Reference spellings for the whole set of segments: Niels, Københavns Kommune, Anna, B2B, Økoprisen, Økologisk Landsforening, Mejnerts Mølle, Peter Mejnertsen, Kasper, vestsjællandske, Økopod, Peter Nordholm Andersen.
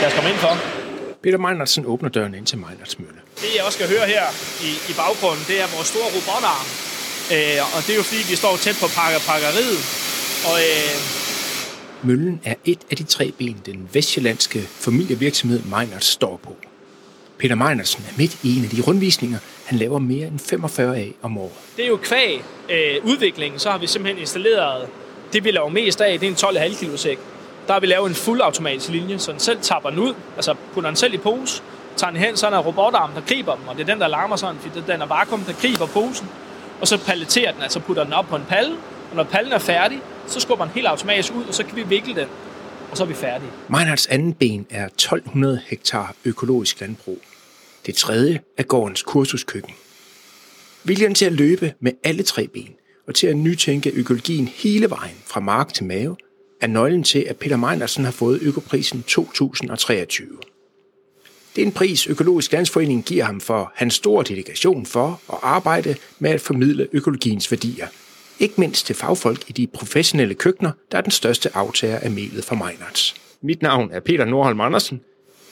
Lad os komme ind for. Peter Mejnertsen åbner døren ind til Mejnerts Mølle. Det, jeg også skal høre her i baggrunden, det er vores store robotarm. Og det er jo fordi, vi står tæt på pakkeriet. Møllen er et af de tre ben, den vestsjællandske familievirksomhed Mejnerts står på. Peter Mejnertsen er midt i en af de rundvisninger, han laver mere end 45 af om året. Det er jo kvæg udviklingen, så har vi simpelthen installeret det, vi laver mest af, det er en 12,5 kilo sæk. Der har vi lavet en fuldautomatisk linje, så den selv tapper den ud, altså putter den selv i pose, tager den hen, så er der en robotarm, der griber dem, og det er den, der larmer sådan, fordi den er vakuum, der griber posen, og så palleterer den, altså putter den op på en palle, og når pallen er færdig, så skubber den helt automatisk ud, og så kan vi vikle den, og så er vi færdige. Mejnerts anden ben er 1200 hektar økologisk landbrug. Det tredje er gårdens kursuskøkken. Viljen til at løbe med alle tre ben, og til at nytænke økologien hele vejen fra mark til mave, er nøglen til, at Peter Mejnertsen har fået Økoprisen 2023. Det er en pris, Økologisk Landsforening giver ham for hans store dedikation for at arbejde med at formidle økologiens værdier. Ikke mindst til fagfolk i de professionelle køkkener, der er den største aftager af melet fra Mejnerts. Mit navn er Peter Nordholm Andersen.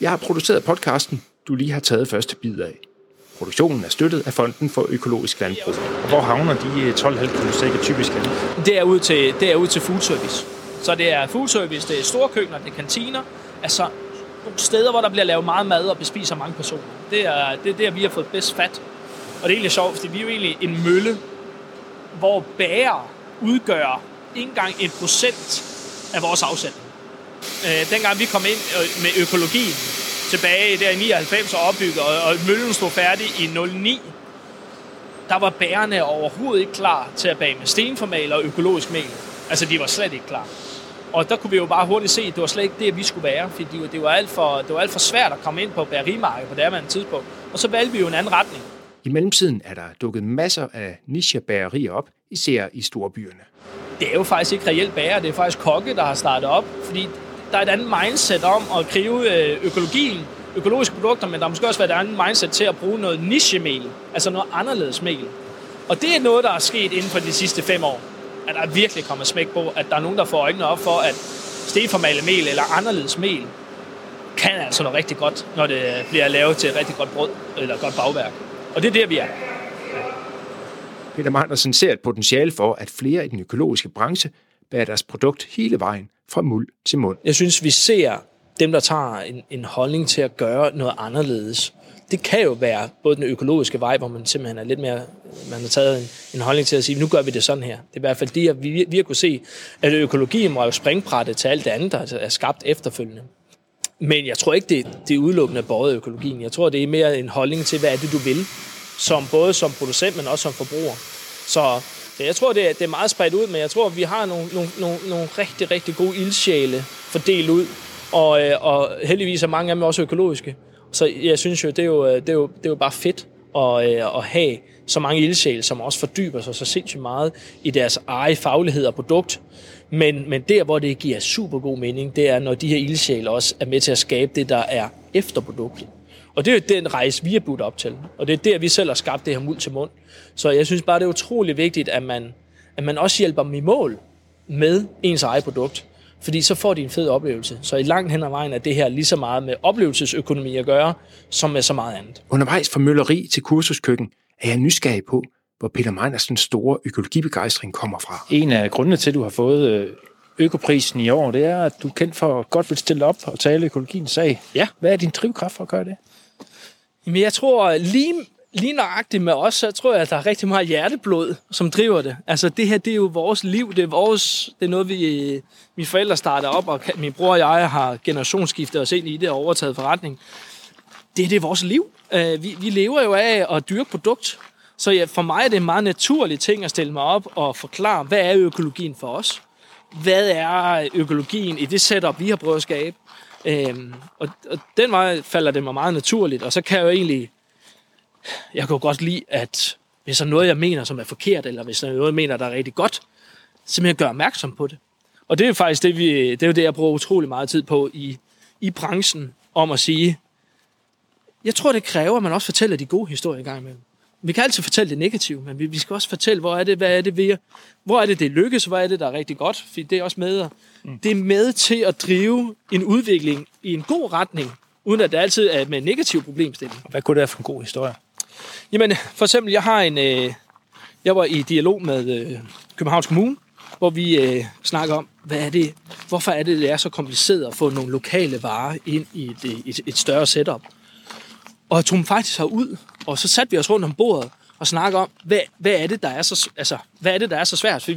Jeg har produceret podcasten, du lige har taget første bid af. Produktionen er støttet af Fonden for Økologisk Landbrug. Og hvor havner de 12,5 kilo sække typisk hen? Det er ud til food service. Så det er food service, det er store køkkener, det er kantiner, altså nogle steder, hvor der bliver lavet meget mad og bespiser mange personer. Det er der, vi har fået bedst fat. Og det er egentlig sjovt, fordi vi er jo egentlig en mølle, hvor bager udgør ikke engang 1% af vores afsætning. Dengang vi kom ind med økologien tilbage der i 99 og opbygget, og møllen stod færdig i 09, der var bagerne overhovedet ikke klar til at bage med stenformal og økologisk mel. Altså, de var slet ikke klar. Og der kunne vi jo bare hurtigt se, at det var slet ikke det, vi skulle være, fordi det var alt for svært at komme ind på bagerimarkedet på det her tidspunkt. Og så valgte vi jo en anden retning. I mellemtiden er der dukket masser af niche-bagerier op, især i storbyerne. Det er jo faktisk ikke reelt bager, det er faktisk kokke, der har startet op, fordi der er et andet mindset om at kræve økologien, økologiske produkter, men der måske også været et andet mindset til at bruge noget niche-mel, altså noget anderledes mel. Og det er noget, der er sket inden for de sidste 5 år. At der virkelig kommer smæk på, at der er nogen, der får øjnene op for, at stenformalet mel eller anderledes mel kan altså noget rigtig godt, når det bliver lavet til et rigtig godt brød eller godt bagværk. Og det er der, vi er. Peter Mejnertsen ser et potentiale for, at flere i den økologiske branche bærer deres produkt hele vejen fra muld til mund. Jeg synes, vi ser dem, der tager en holdning til at gøre noget anderledes. Det kan jo være både den økologiske vej, hvor man simpelthen er lidt mere, man har taget en holdning til at sige, nu gør vi det sådan her. Det er i hvert fald det, at vi har kunnet se, at økologien må jo springbrætte til alt det andet, der er skabt efterfølgende. Men jeg tror ikke, det er udelukkende både økologien. Jeg tror, det er mere en holdning til, hvad er det, du vil, som både som producent, men også som forbruger. Så jeg tror, det er meget spredt ud, men jeg tror, vi har nogle rigtig, rigtig gode ildsjæle fordelt ud, og heldigvis er mange af dem også økologiske. Så jeg synes jo, det er jo bare fedt at have så mange ildsjæle, som også fordyber sig så sindssygt meget i deres eget faglighed og produkt. Men der, hvor det giver super god mening, det er, når de her ildsjæle også er med til at skabe det, der er efter produktet. Og det er jo den rejse, vi har budt op til. Og det er der, vi selv har skabt det her mund til mund. Så jeg synes bare, det er utrolig vigtigt, at man også hjælper dem i mål med ens eget produkt. Fordi så får de en fed oplevelse. Så i langt hen ad vejen er det her lige så meget med oplevelsesøkonomi at gøre, som med så meget andet. Undervejs fra mølleri til kursuskøkken er jeg nysgerrig på, hvor Peter Mejnertsens store økologibegejstring kommer fra. En af grundene til, at du har fået Økoprisen i år, det er, at du er kendt for at godt vil stille op og tale økologiens sag. Ja. Hvad er din drivkraft for at gøre det? Jamen, jeg tror lige nøjagtigt med os, så tror jeg, at der er rigtig meget hjerteblod, som driver det. Altså det her, det er jo vores liv, det er noget, mine forældre starter op, og min bror og jeg har generationsskiftet os ind i det og overtaget forretning. Det er vores liv. Vi lever jo af at dyrke produkt, så ja, for mig er det en meget naturlig ting at stille mig op og forklare, hvad er økologien for os? Hvad er økologien i det setup, vi har prøvet at skabe? Og den vej falder det mig meget naturligt, og så kan jeg jo egentlig... Jeg kan jo godt lide, at hvis der er noget, jeg mener, som er forkert, eller hvis der er noget, jeg mener, der er rigtig godt, simpelthen gøre opmærksom på det. Og det er faktisk det, jeg bruger utrolig meget tid på i branchen, om at sige, jeg tror, det kræver, at man også fortæller de gode historier i gang imellem. vi kan altid fortælle det negative, men vi skal også fortælle, hvor er det lykkes, hvor er det, der er rigtig godt, for det er også med. Det er med til at drive en udvikling i en god retning, uden at det altid er med en negativ problemstilling. Hvad kunne det være for en god historie? Jamen, for eksempel, jeg var i dialog med Københavns Kommune, hvor vi snakker om, hvorfor er det, det er så kompliceret at få nogle lokale varer ind i et større setup. Og tog dem faktisk herud, og så satte vi os rundt om bordet og snakkede om, hvad er det, der er så svært? For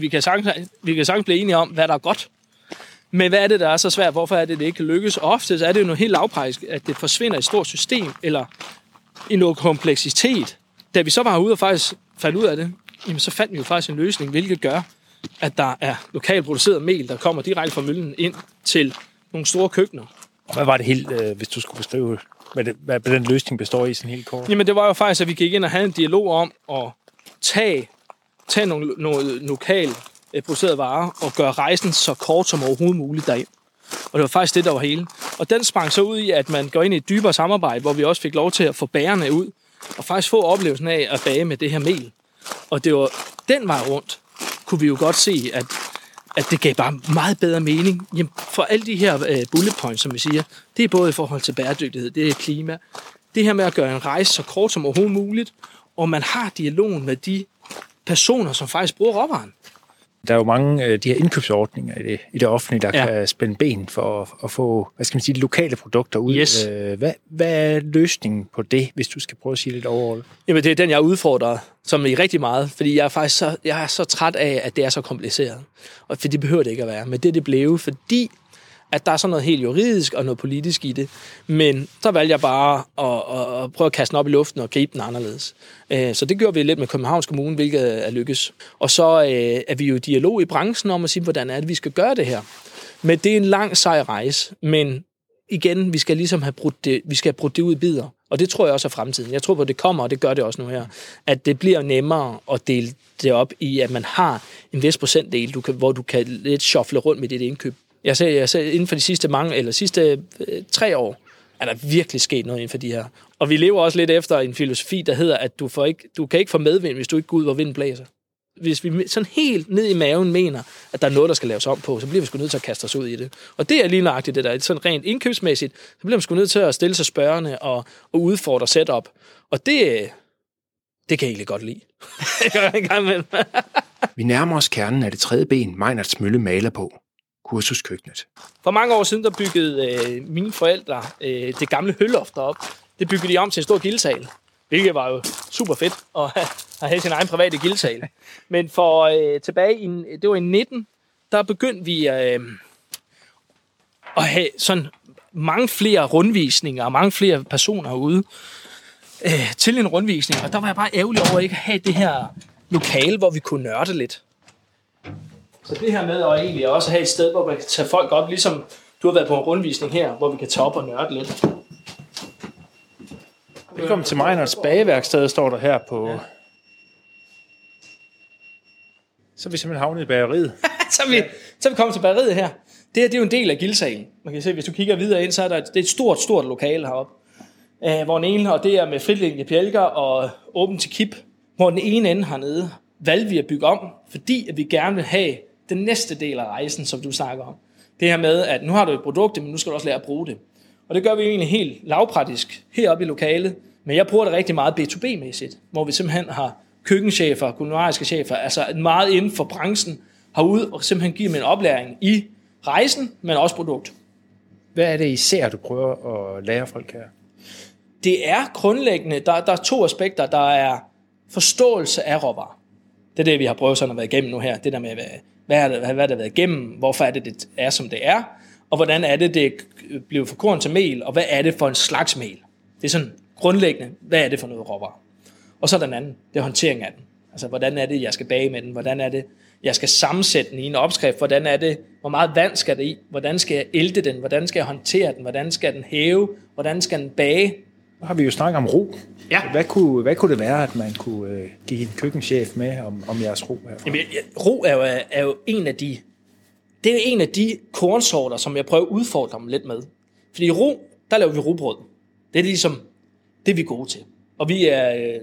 vi kan sagtens blive enige om, hvad der er godt. Men hvad er det, der er så svært? Hvorfor er det, det ikke lykkes? Og ofte så er det jo noget helt lavpraktisk, at det forsvinder i et stort system, eller i noget kompleksitet. Da vi så var herude og faktisk fandt ud af det, jamen, så fandt vi jo faktisk en løsning, hvilket gør, at der er lokalt produceret mel, der kommer direkte fra møllen ind til nogle store køkkener. Og hvad var det helt, hvis du skulle beskrive, hvad den løsning består i sådan helt kort? Jamen det var jo faktisk, at vi gik ind og havde en dialog om at tage nogle lokale producerede varer og gøre rejsen så kort som overhovedet muligt derind. Og det var faktisk det, der var hele. Og den sprang så ud i, at man går ind i et dybere samarbejde, hvor vi også fik lov til at få bagerne ud og faktisk få oplevelsen af at bage med det her mel. Og det var den vej rundt, kunne vi jo godt se, at det gav bare meget bedre mening. Jamen, for alle de her bullet points, som vi siger, det er både i forhold til bæredygtighed, det er klima, det her med at gøre en rejse så kort som overhovedet muligt, og man har dialogen med de personer, som faktisk bruger råvaren. Der er jo mange af de her indkøbsordninger i det offentlige, der kan spænde ben for at få, hvad skal man sige, lokale produkter ud. Yes. Hvad er løsningen på det, hvis du skal prøve at sige lidt overall? Jamen, det er den, jeg udfordrer, som i rigtig meget, fordi jeg er så træt af, at det er så kompliceret. Og for det behøver det ikke at være, men det blev, fordi at der er sådan noget helt juridisk og noget politisk i det. Men så valgte jeg bare at prøve at kaste den op i luften og gribe den anderledes. Så det gjorde vi lidt med Københavns Kommune, hvilket er lykkes. Og så er vi jo i dialog i branchen om at sige, hvordan er det, vi skal gøre det her. Men det er en lang, sej rejse. Men igen, vi skal ligesom have brudt det, vi skal have brudt det ud i bidder. Og det tror jeg også er fremtiden. Jeg tror på, at det kommer, og det gør det også nu her. At det bliver nemmere at dele det op i, at man har en vis procentdel, hvor du kan lidt shuffle rundt med dit indkøb. Jeg ser inden for de sidste 3 år, er der virkelig sket noget inden for de her. Og vi lever også lidt efter en filosofi, der hedder, at du kan ikke få medvind, hvis du ikke går ud, hvor vinden blæser. Hvis vi sådan helt ned i maven mener, at der er noget, der skal laves om på, så bliver vi sgu nødt til at kaste os ud i det. Og det er lige nøjagtigt det der. Sådan rent indkøbsmæssigt, så bliver man sgu nødt til at stille sig spørgende og udfordre setup. Og det kan jeg egentlig godt lide. Vi nærmer os kernen af det tredje ben, Mejnerts Mølle maler på. Kursuskøkkenet. For mange år siden, der byggede mine forældre det gamle hølloft op. Det byggede de om til en stor gildesal, hvilket var jo super fedt at have sin egen private gildesal. Men for det var i 19, der begyndte vi at have sådan mange flere rundvisninger og mange flere personer ude til en rundvisning. Og der var jeg bare ærgerlig over ikke at have det her lokale, hvor vi kunne nørde lidt. Så det her med at egentlig også have et sted, hvor man kan tage folk op, ligesom du har været på en rundvisning her, hvor vi kan tage op og nørde lidt. Velkommen til Mejnerts bageværksted, står der her på... Ja. Så er vi simpelthen havnet i bageriet. Så er vi kommet til bageriet her. Det er jo en del af gildsalen. Man kan se, hvis du kigger videre ind, så er der et stort, stort lokale heroppe. Hvor den ene, og det er med fritliggende pjælker og åben til kip, hvor den ene ende hernede valgte vi at bygge om, fordi at vi gerne vil have den næste del af rejsen, som du snakker om. Det her med, at nu har du et produkt, men nu skal du også lære at bruge det. Og det gør vi jo egentlig helt lavpraktisk heroppe i lokalet, men jeg bruger det rigtig meget B2B-mæssigt, hvor vi simpelthen har køkkenchefer, kulinariske chefer, altså meget inden for branchen, herude og simpelthen giver dem en oplæring i rejsen, men også produkt. Hvad er det især, du prøver at lære folk her? Det er grundlæggende, der er 2 aspekter. Der er forståelse af råvarer. Det er det, vi har prøvet sådan at være igennem nu her. Det der med, hvad er det været igennem? Hvorfor er det, det er, som det er? Og hvordan er det, det blev for korn til mel? Og hvad er det for en slags mel? Det er sådan grundlæggende, hvad er det for noget råvarer? Og så den anden, det er håndtering af den. Altså, hvordan er det, jeg skal bage med den? Hvordan er det, jeg skal sammensætte den i en opskrift? Hvordan er det, hvor meget vand skal det i? Hvordan skal jeg ælte den? Hvordan skal jeg håndtere den? Hvordan skal den hæve? Hvordan skal den bage? Nu har vi jo snakket om ro. Ja. Hvad kunne det være, at man kunne give en køkkenchef med om jeres ro herfra? Jamen, ro er jo en af de... Det er en af de kornsorter, som jeg prøver at udfordre dem lidt med. Fordi i ro, der laver vi robrød. Det er ligesom det, vi er gode til. Og vi er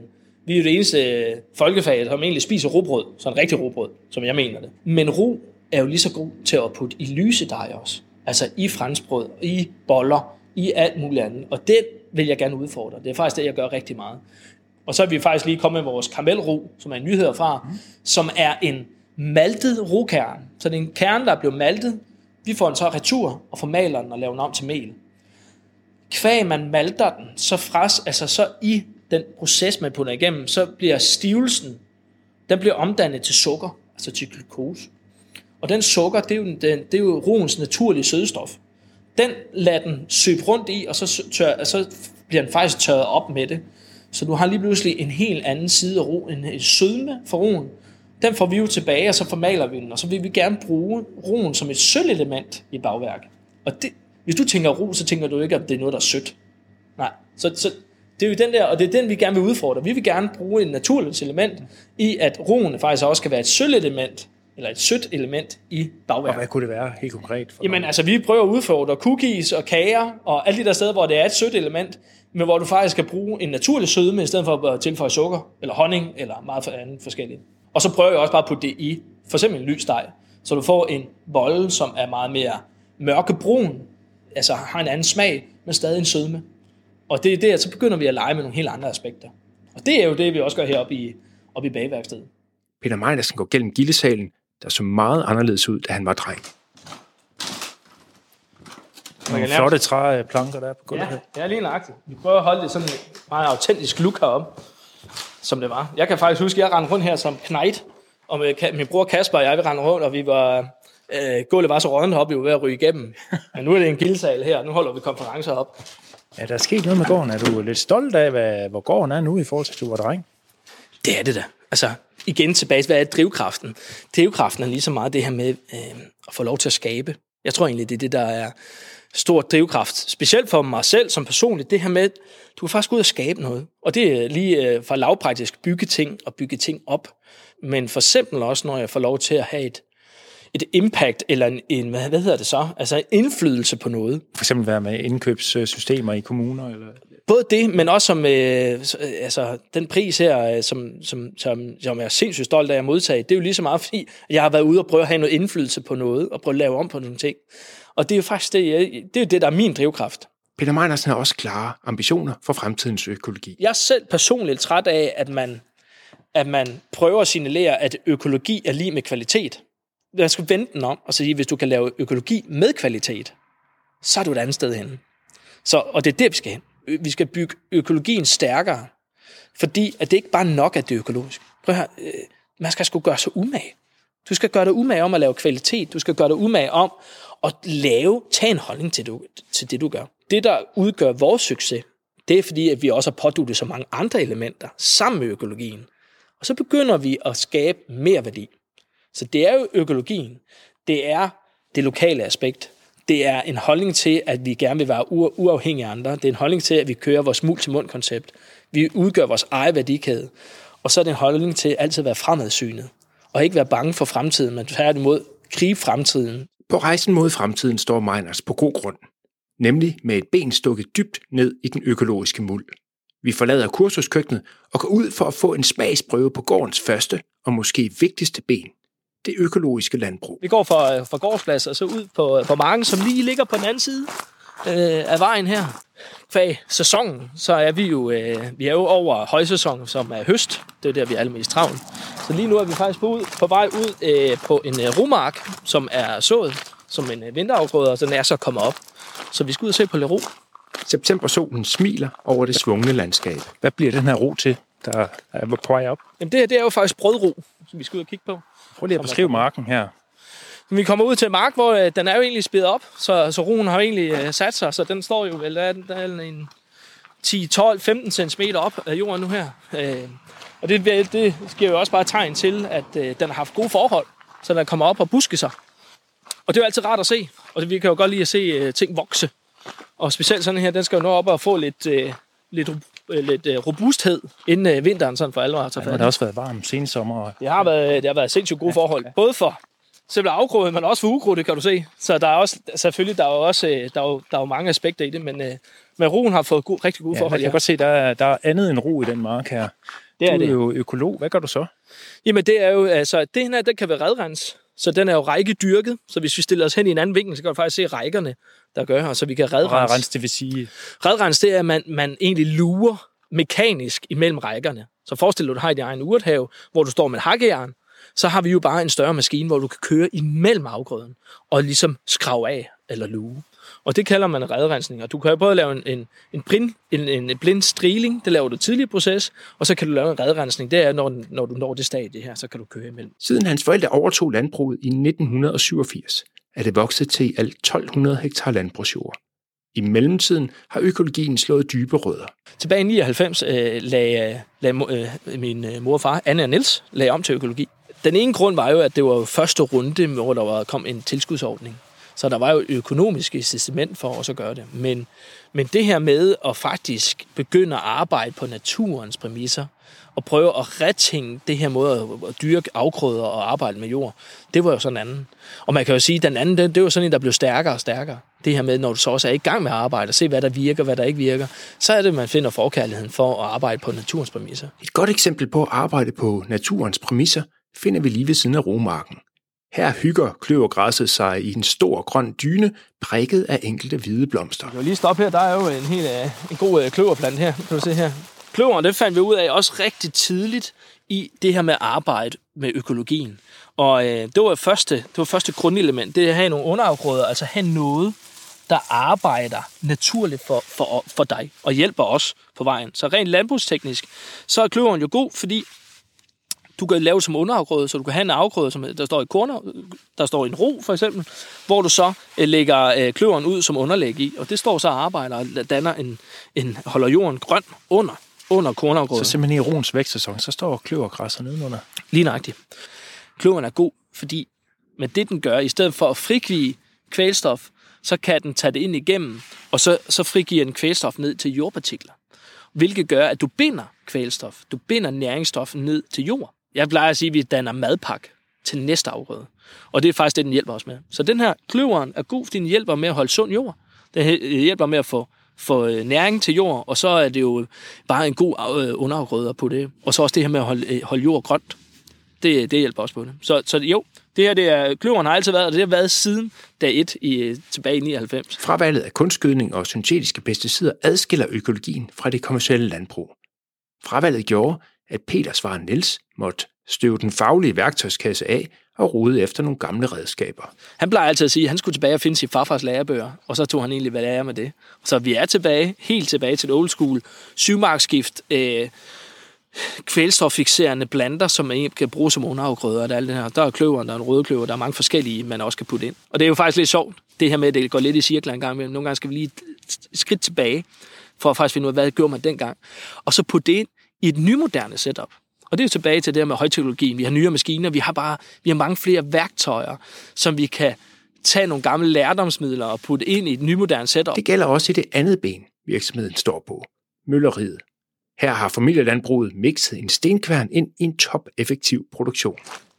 Vi er jo det eneste folkefag, som egentlig spiser rugbrød, sådan rigtig rugbrød, som jeg mener det. Men rug er jo lige så god til at putte i lysedej også. Altså i franskbrød, i boller, i alt muligt andet. Og det vil jeg gerne udfordre. Det er faktisk det, jeg gør rigtig meget. Og så er vi faktisk lige kommet med vores karamelrug, som er en nyhed herfra, som er en maltet rugkern. Så det er en kerne, der er blevet maltet. Vi får den så retur og formaler den og laver den om til mel. Kvæg man malter den, så i den proces, man putter igennem, så bliver stivelsen, den bliver omdannet til sukker, altså til glukose. Og den sukker, det er jo rugens naturlige sødestof. Den lader den søbe rundt i, og så bliver den faktisk tørret op med det. Så du har lige pludselig en helt anden side af ro, en sødme for roen. Den får vi jo tilbage, og så formaler vi den, og så vil vi gerne bruge roen som et sølvelement i bagværket. Og det, hvis du tænker ro, så tænker du ikke, at det er noget, der er sødt. Nej, så det er jo den der, og det er den, vi gerne vil udfordre. Vi vil gerne bruge et naturligt element i, at roen faktisk også kan være et sølvelement, eller et sødt element i bagværket. Og hvad kunne det være helt konkret? Jamen altså, vi prøver at udfordre cookies og kager, og alle de der steder, hvor det er et sødt element, men hvor du faktisk kan bruge en naturlig sødme, i stedet for at tilføje sukker, eller honning, eller meget andet forskelligt. Og så prøver jeg også bare at putte det i, for eksempel en lysdej, så du får en bolle, som er meget mere mørkebrun, altså har en anden smag, men stadig en sødme. Og det er der, så begynder vi at lege med nogle helt andre aspekter. Og det er jo det, vi også gør heroppe i bagværkstedet. Peter Mejnertsen går gennem gildesalen, der så meget anderledes ud, da han var dreng. Nogle flotte træplanker, der er på gulvet her. Ja, lige nøjagtigt. Vi prøver at holde det sådan en meget autentisk look heroppe, som det var. Jeg kan faktisk huske, at jeg rendte rundt her som knejt, og min bror Kasper og jeg, vi rendte rundt, og vi var... Gulvet var så rådende heroppe, vi var ved at ryge igennem. Men nu er det en gildesal her, nu holder vi konferencer op. Ja, der er sket noget med gården. Er du lidt stolt af, hvor gården er nu i forhold til, at du var dreng? Det er det da. Altså, igen tilbage, hvad er drivkraften? Drivkraften er lige så meget det her med at få lov til at skabe. Jeg tror egentlig, det er det, der er stor drivkraft. Specielt for mig selv som personligt, det her med, du kan faktisk ud og skabe noget. Og det er lige fra lavpraktisk bygge ting og bygge ting op. Men for eksempel også, når jeg får lov til at have et impact, eller en hvad hedder det så? Altså indflydelse på noget. For eksempel være med indkøbssystemer i kommuner? Eller? Både det, men også som altså, den pris her, som jeg er sindssygt stolt af at modtage, det er jo lige så meget, fordi jeg har været ude og prøve at have noget indflydelse på noget, og prøve at lave om på nogle ting. Og det er jo faktisk det, der er min drivkraft. Peter Mejnertsen har også klare ambitioner for fremtidens økologi. Jeg er selv personligt træt af, at man prøver at signalere, at økologi er lig med kvalitet. Jeg skal vende den om og sige, at hvis du kan lave økologi med kvalitet, så er du et andet sted henne. Så, og det er det, vi skal hen. Vi skal bygge økologien stærkere, fordi at det ikke bare nok, at det er økologisk. Prøv at høre, man skal sgu gøre sig umage. Du skal gøre dig umage om at lave kvalitet. Du skal gøre dig umage om at tage en holdning til det, du gør. Det, der udgør vores succes, det er fordi, at vi også har påduttet så mange andre elementer sammen med økologien. Og så begynder vi at skabe mere værdi. Så det er jo økologien, det er det lokale aspekt, det er en holdning til, at vi gerne vil være uafhængige af andre, det er en holdning til, at vi kører vores mund-til-mund-koncept, vi udgør vores egen værdikæde, og så er det en holdning til at altid være fremadsynet, og ikke være bange for fremtiden, men tværtimod gribe fremtiden. På rejsen mod fremtiden står Mejnerts på god grund, nemlig med et ben stukket dybt ned i den økologiske muld. Vi forlader kursuskøkkenet og går ud for at få en smagsprøve på gårdens første og måske vigtigste ben. Det økologiske landbrug. Vi går fra gårdspladsen og så ud på marken, som lige ligger på den anden side af vejen her. Fag sæsonen, så er vi er jo over højsæsonen, som er høst. Det er der, vi er allermest travlt. Så lige nu er vi faktisk på vej ud på en romark, som er sået som en vinterafgrøde, og den er så kommet op. Så vi skal ud og se på lidt ro. Septembersolen smiler over det svungne landskab. Hvad bliver den her ro til, der er på vej op? Jamen det her, det er jo faktisk brødro, som vi skal ud og kigge på. Prøv lige at beskrive marken her. Vi kommer ud til en mark, hvor den er jo egentlig spidet op, så roen har egentlig sat sig, så den står jo vel der er en 10, 12, 15 cm op af jorden nu her. Og det giver jo også bare tegn til, at den har haft gode forhold, så den kommer op og busker sig. Og det er jo altid rart at se, og vi kan jo godt lide at se ting vokse. Og specielt sådan her, den skal jo nå op og få lidt robusthed, inden vinteren sådan for alvor har taget fat. Det har også været varmt sensommer. Det har været sindssygt gode forhold. Både for selv afgrøde, men også for ugrøde, kan du se. Så der er også, selvfølgelig, der er jo mange aspekter i det, men roen har fået rigtig gode forhold. Jeg kan godt se, der er andet end ro i den mark her. Det er det. Du er jo økolog. Hvad gør du så? Jamen, det er jo, altså, det her, den kan være redrens. Så den er jo rækkedyrket, så hvis vi stiller os hen i en anden vinkel, så kan vi faktisk se rækkerne, der gør her, så vi kan redrense. Redrense, det vil sige? Redrense, det er, at man egentlig lurer mekanisk imellem rækkerne. Så forestil dig, at du har i din egen urthave, hvor du står med et hakkejern, så har vi jo bare en større maskine, hvor du kan køre imellem afgrøden og ligesom skrave af eller luge. Og det kalder man redrensning, og du kan jo både lave en blind striling, det laver du tidlig i proces, og så kan du lave en redrensning, det er, når du når det stadie her, så kan du køre imellem. Siden hans forældre overtog landbruget i 1987, er det vokset til alt 1200 hektar landbrugsjord. I mellemtiden har økologien slået dybe rødder. Tilbage i 1999 lagde min mor og far, Anna og Niels, lagde om til økologi. Den ene grund var jo, at det var første runde, hvor der kom en tilskudsordning. Så der var jo økonomisk incitament for os at gøre det. Men det her med at faktisk begynde at arbejde på naturens præmisser, og prøve at retænke det her måde at dyrke afgrøder og arbejde med jord, det var jo sådan en anden. Og man kan jo sige, at den anden, det var sådan en, der blev stærkere og stærkere. Det her med, når du så også er i gang med at arbejde, og se hvad der virker, hvad der ikke virker, så er det, man finder forkærligheden for at arbejde på naturens præmisser. Et godt eksempel på at arbejde på naturens præmisser finder vi lige ved siden af romarken. Her hygger kløvergræsset sig i en stor grøn dyne, prikket af enkelte hvide blomster. Jeg vil lige stoppe her. Der er jo en god kløverplant her. Kan du se her? Kløveren, det fandt vi ud af også rigtig tidligt i det her med arbejde med økologien. Og det var første grundelement, det er at have nogle underafgrøder, altså have noget, der arbejder naturligt for dig og hjælper os på vejen. Så rent landbrugsteknisk, så er kløveren jo god, fordi du kan lave det som underafgrøde, så du kan have en afgrøde, som der står i en ro for eksempel, hvor du så lægger kløveren ud som underlæg i, og det står så og arbejder og danner holder jorden grøn under kornafgrøden. Så simpelthen i roens vækstsæson, så står kløvergræsser nedenunder? Lige nøjagtigt. Kløveren er god, fordi med det, den gør, i stedet for at frigive kvælstof, så kan den tage det ind igennem, og så frigiver den kvælstof ned til jordpartikler, hvilket gør, at du binder kvælstof, du binder næringsstoffen ned til jord. Jeg plejer at sige, at vi danner madpakke til næste afgrøde. Og det er faktisk det, den hjælper os med. Så den her kløveren er god, fordi den hjælper med at holde sund jord. Den hjælper med at få næring til jord, og så er det jo bare en god underafgrøde på det. Og så også det her med at holde jord grønt. Det hjælper også på det. Så jo, det her kløveren har altid været, og det har været siden dag 1 tilbage i 1999. Fravalget af kunstgødning og syntetiske pesticider adskiller økologien fra det kommercielle landbrug. Fravalget gjorde, at Peter svarer Niels måtte støve den faglige værktøjskasse af og rode efter nogle gamle redskaber. Han plejer altid at sige, at han skulle tilbage og finde sin farfars lærebøger, og så tog han egentlig, hvad lærer med det. Så vi er helt tilbage til et old school, 7-marksskift, kvælstoffixerende planter, som man kan bruge som underafgrøder og alt det her. Der er kløveren, der er en rødkløver, der er mange forskellige, man også kan putte ind. Og det er jo faktisk lidt sjovt, det her med, at det går lidt i cirkler en gang imellem. Nogle gange skal vi lige et skridt tilbage, for at faktisk finde ud af, hvad gjorde man dengang. Og så putte det ind i et nymoderne setup. Og det er jo tilbage til det her med højteknologien. Vi har nyere maskiner, vi har mange flere værktøjer, som vi kan tage nogle gamle lærdomsmidler og putte ind i et nymoderne setup. Det gælder også i det andet ben, virksomheden står på. Mølleriet. Her har familielandbruget mixet en stenkværn ind i en top-effektiv produktion.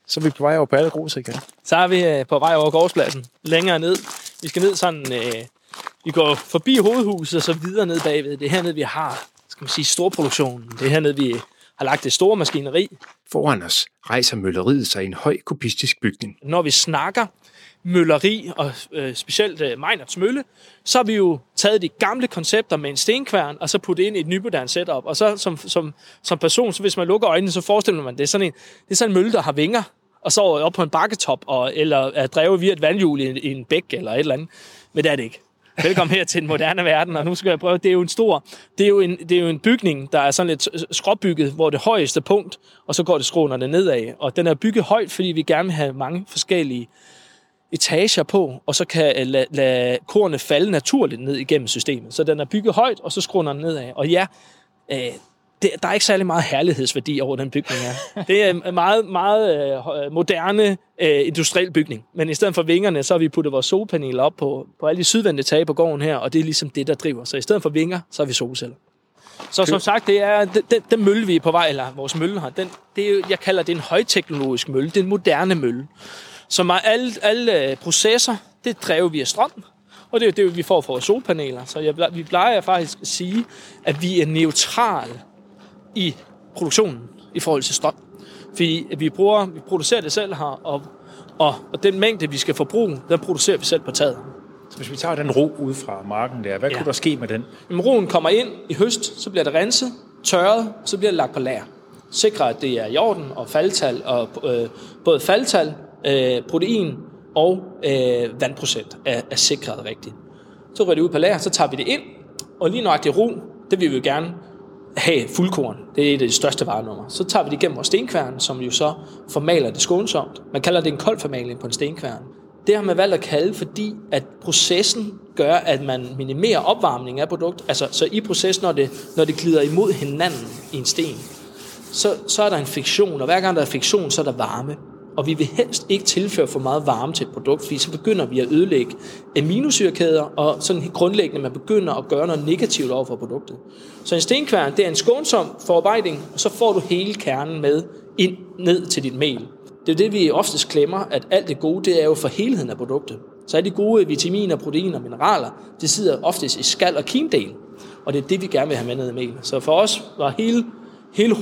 Så er vi på vej over på alle grus igen. Så er vi på vej over gårdspladsen. Længere ned. Vi skal ned sådan... vi går forbi hovedhuset og så videre ned bagved. Det er hernede, vi har, skal man sige, storproduktionen. Det er hernede, vi har lagt det store maskineri. Foran os rejser mølleriet sig i en høj kubistisk bygning. Når vi snakker mølleri og specielt Mejnerts Mølle, så har vi jo taget de gamle koncepter med en stenkværn og så puttet ind i et nymoderne setup. Og så som person, så hvis man lukker øjnene, så forestiller man, at det er sådan en mølle, der har vinger og så op på en bakketop, eller er drevet via et vandhjul i en bæk eller et eller andet. Men det er det ikke. Velkommen her til den moderne verden, og nu skal jeg prøve, det er jo en bygning, der er sådan lidt skråbygget, hvor det højeste punkt, og så går det skrånerne nedad, og den er bygget højt, fordi vi gerne vil have mange forskellige etager på, og så kan lade korene falde naturligt ned igennem systemet. Så den er bygget højt, og så skrånerne nedad, og ja, der er ikke særlig meget herlighedsværdi over den bygning her. Det er en meget, meget moderne industriel bygning. Men i stedet for vingerne, så har vi puttet vores solpaneler op på alle de sydvendte tage på gården her, og det er ligesom det, der driver. Så i stedet for vinger, så har vi solceller. Så som sagt, det er den mølle, vi er på vej, eller vores mølle her, jeg kalder det en højteknologisk mølle. Det er en moderne mølle. Som er alle processer, det drever via strøm. Og det er jo det, vi får fra vores solpaneler. Så vi plejer faktisk at sige, at vi er neutrale i produktionen i forhold til strøm. Fordi vi producerer det selv her, og den mængde, vi skal forbruge, den producerer vi selv på taget. Så hvis vi tager den ro ud fra marken der, hvad kunne der ske med den? Jamen, roen kommer ind i høst, så bliver det renset, tørret, så bliver det lagt på lager. Sikrer, at det er i orden, og faldtal, og både faldtal, protein og vandprocent er sikret rigtigt. Så ryger det ud på lager, så tager vi det ind, og lige nøjagtigt ro, det vil vi jo gerne have fuldkorn. Det er et af de største varenummer. Så tager vi det igennem vores stenkværn, som jo så formaler det skånsomt. Man kalder det en kold formaling på en stenkværn. Det har man valgt at kalde, fordi at processen gør, at man minimerer opvarmningen af produktet. Altså, så i processen, når det glider imod hinanden i en sten, så er der en friktion, og hver gang der er friktion, så er der varme. Og vi vil helst ikke tilføre for meget varme til et produkt, fordi så begynder vi at ødelægge aminosyrekæder, og sådan grundlæggende, man begynder at gøre noget negativt over for produktet. Så en stenkværn, det er en skånsom forarbejdning, og så får du hele kernen med ind ned til dit mel. Det er det, vi oftest glemmer, at alt det gode, det er jo for helheden af produktet. Så er de gode vitaminer, proteiner og mineraler, det sidder oftest i skal- og kimdelen, og det er det, vi gerne vil have med ned i mel. Så for os var hele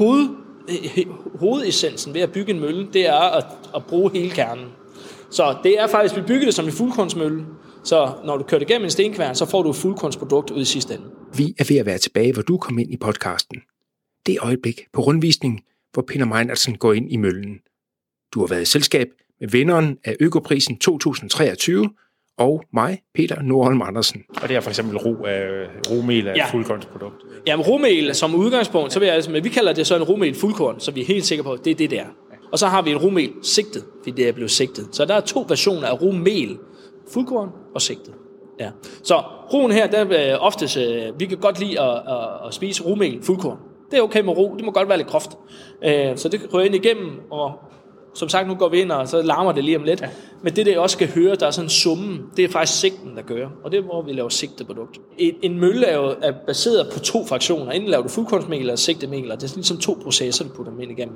hovedessensen ved at bygge en mølle, det er at bruge hele kernen. Så det er faktisk, vi bygger det som en fuldkornsmølle, så når du kører det igennem en stenkværn, så får du et fuldkornsprodukt ud i sidste ende. Vi er ved at være tilbage, hvor du kom ind i podcasten. Det øjeblik på rundvisning, hvor Peter Mejnertsen går ind i møllen. Du har været i selskab med vinderen af Økoprisen 2023 og mig, Peter Nordholm Andersen. Og det er for eksempel romel af fuldkornsprodukt. Ja, men romel som udgangspunkt, så vil jeg altså, men vi kalder det så en romel fuldkorn, så vi er helt sikre på, at det er det der. Og så har vi en romel sigtet, fordi det er blevet sigtet. Så der er to versioner af romel, fuldkorn og sigtet. Ja. Så roen her, der oftest, vi kan godt lide at spise romel fuldkorn. Det er okay med ro, det må godt være lidt groft. Så det rører ind igennem, og som sagt, nu går vi ind, og så larmer det lige om lidt. Ja. Men det, der også skal høre, der er sådan en summe, det er faktisk sigten, der gør. Og det er, hvor vi laver sigtet produkt. En mølle er jo baseret på to fraktioner. Inden laver du fuldkornsmel og sigtemel, og det er ligesom to processer, vi putter dem ind igennem.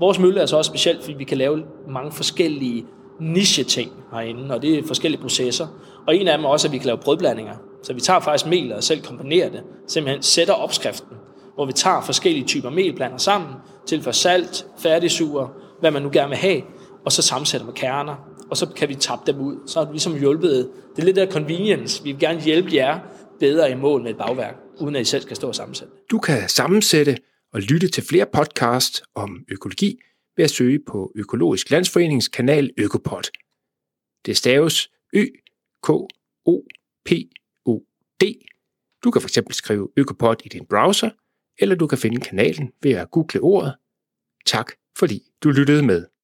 Vores mølle er så også specielt, fordi vi kan lave mange forskellige niche-ting herinde, og det er forskellige processer. Og en af dem er også, at vi kan lave brødblandinger. Så vi tager faktisk mel og selv kombinerer det. Simpelthen sætter opskriften, hvor vi tager forskellige typer mel, blander sammen, tilføjer salt, færdigsuger, hvad man nu gerne vil have, og så sammensætter med kerner, og så kan vi tappe dem ud. Så har vi ligesom hjulpet. Det er lidt der convenience. Vi vil gerne hjælpe jer bedre i mål med et bagværk, uden at I selv skal stå og sammensætte. Du kan sammensætte og lytte til flere podcasts om økologi ved at søge på Økologisk Landsforenings kanal Økopod. Det staves Økopod. Du kan fx skrive Økopod i din browser, eller du kan finde kanalen ved at google ordet. Tak fordi du lyttede med.